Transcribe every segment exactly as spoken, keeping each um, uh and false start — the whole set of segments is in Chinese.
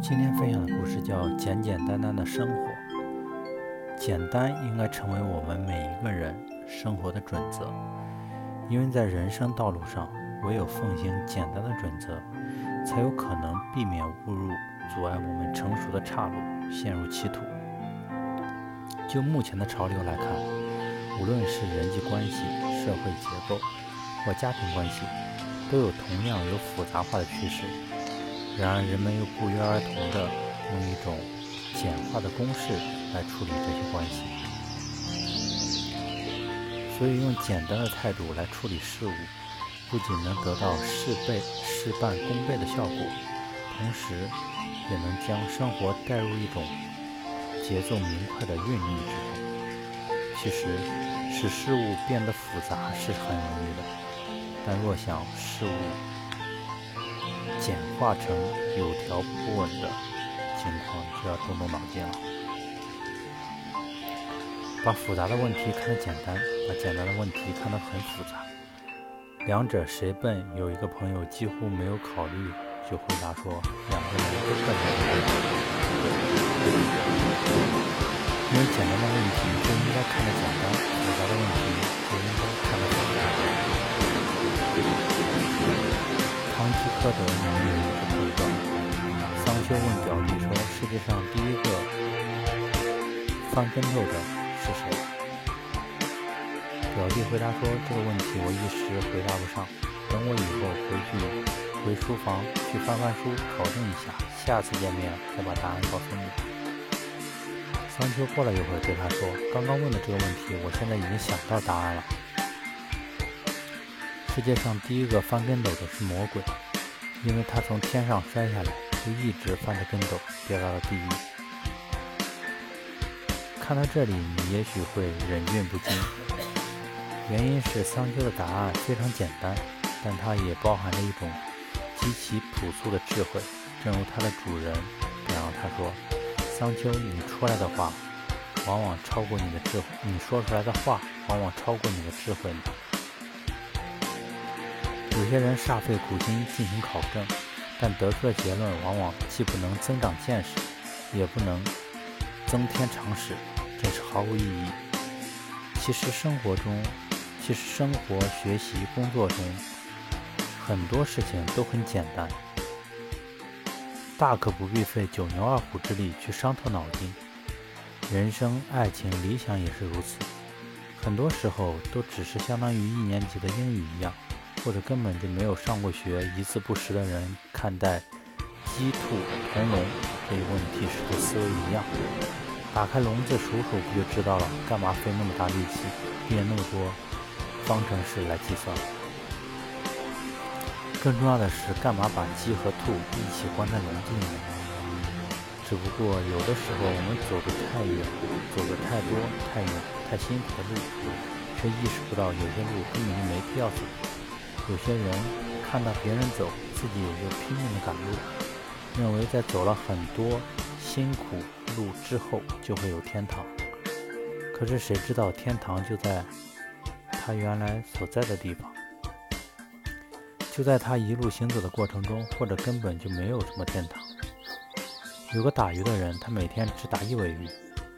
今天分享的故事叫《简简单单的生活》。简单应该成为我们每一个人生活的准则，因为在人生道路上，唯有奉行简单的准则，才有可能避免误入阻碍我们成熟的岔路，陷入歧途。就目前的潮流来看，无论是人际关系、社会结构或家庭关系，都有同样有复杂化的趋势。然而人们又不约而同地用一种简化的公式来处理这些关系，所以用简单的态度来处理事物，不仅能得到事倍事半功倍的效果，同时也能将生活带入一种节奏明快的韵律之中。其实使事物变得复杂是很容易的，但若想事物简化成有条不紊的情况，就要动动脑筋了。把复杂的问题看得简单，把简单的问题看得很复杂，两者谁笨？有一个朋友几乎没有考虑就回答说，两个人都笨。因为简单的问题就应该看得简单，复杂的问题就应该看得复杂。康基科德里面有一个对照，桑丘问表弟说，世界上第一个翻跟头的是谁？表弟回答说，这个问题我一时回答不上，等我以后回去回书房去翻翻书，考证一下，下次见面再把答案告诉你。桑丘过了一会儿对他说，刚刚问的这个问题我现在已经想到答案了，世界上第一个翻跟斗的是魔鬼，因为他从天上摔下来，就一直翻着跟斗，跌到了地狱。看到这里，你也许会忍俊不禁，原因是桑丘的答案非常简单，但它也包含着一种极其朴素的智慧，正如它的主人然后他说，桑丘，你出来的话往往超过你的智慧，你说出来的话往往超过你的智慧呢。有些人煞费苦心进行考证，但得出的结论往往既不能增长见识，也不能增添常识，真是毫无意义。其实生活中其实生活学习工作中很多事情都很简单，大可不必费九牛二虎之力去伤透脑筋。人生、爱情、理想也是如此，很多时候都只是相当于一年级的英语一样，或者根本就没有上过学、一字不识的人看待鸡、兔、同笼这一问题时的思维一样，打开笼子数数不就知道了，干嘛费那么大力气练那么多方程式来计算？更重要的是，干嘛把鸡和兔一起关在笼子里面？只不过有的时候我们走得太远，走得太多、太远、太辛苦的路，却意识不到有些路根本就没必要走。有些人看到别人走，自己也就拼命的赶路，认为在走了很多辛苦路之后就会有天堂。可是谁知道天堂就在他原来所在的地方，就在他一路行走的过程中，或者根本就没有什么天堂。有个打鱼的人，他每天只打一尾鱼，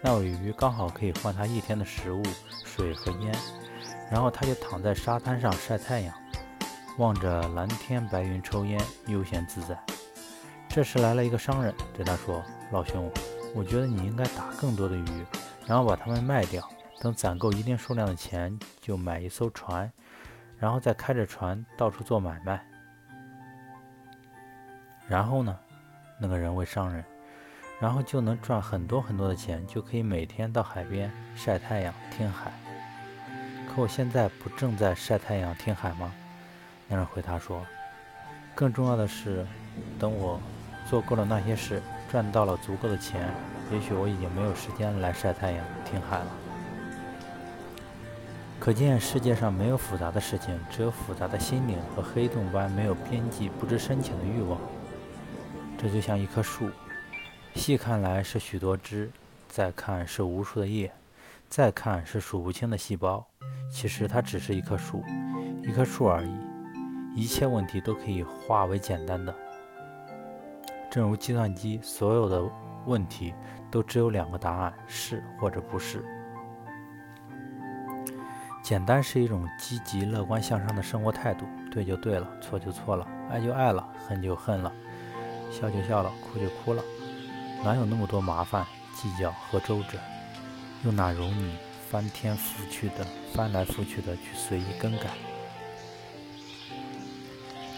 那尾鱼刚好可以换他一天的食物、水和烟，然后他就躺在沙滩上晒太阳，望着蓝天白云抽烟，悠闲自在。这时来了一个商人，对他说，老兄，我觉得你应该打更多的鱼，然后把它们卖掉，等攒够一定数量的钱就买一艘船，然后再开着船到处做买卖。然后呢？那个人问商人，然后就能赚很多很多的钱，就可以每天到海边晒太阳听海。可我现在不正在晒太阳听海吗？那人回答说，更重要的是，等我做够了那些事，赚到了足够的钱，也许我已经没有时间来晒太阳听海了。可见世界上没有复杂的事情，只有复杂的心灵和黑洞般没有边际、不知深浅的欲望。这就像一棵树，细看来是许多枝，再看是无数的叶，再看是数不清的细胞，其实它只是一棵树，一棵树而已。一切问题都可以化为简单的。正如计算机所有的问题都只有两个答案，是或者不是。简单是一种积极乐观向上的生活态度，对就对了，错就错了，爱就爱了，恨就恨了，笑就笑了，哭就哭了，哪有那么多麻烦计较和周折，又哪容你翻天覆去的翻来覆去的去随意更改。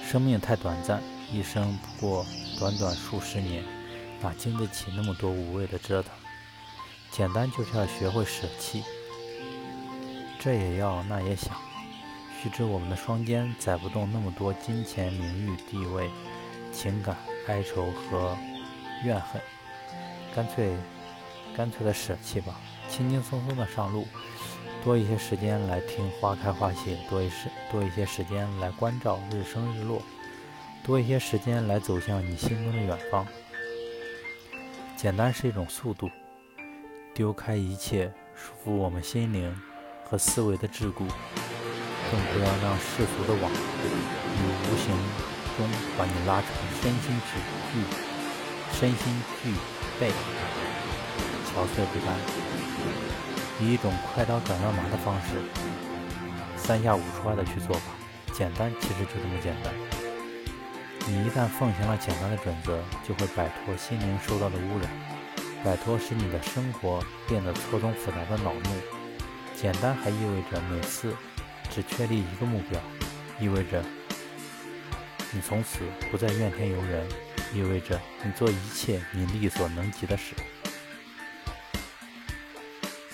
生命太短暂，一生不过短短数十年，哪经得起那么多无谓的折腾。简单就是要学会舍弃，这也要那也想。须知我们的双肩载不动那么多金钱、名誉、地位、情感、哀愁和怨恨，干脆干脆的舍弃吧，轻轻松松的上路，多一些时间来听花开花谢，多一时多一些时间来关照日升日落，多一些时间来走向你心中的远方。简单是一种速度，丢开一切束缚我们心灵和思维的桎梏，更不要让世俗的网与无形中把你拉成身心俱疲、身心俱惫、憔悴不堪。以一种快刀斩乱麻的方式，三下五除二的去做吧。简单其实就这么简单，你一旦奉行了简单的准则，就会摆脱心灵受到的污染，摆脱使你的生活变得错综复杂的恼怒。简单还意味着每次只确立一个目标，意味着你从此不再怨天尤人，意味着你做一切你力所能及的事。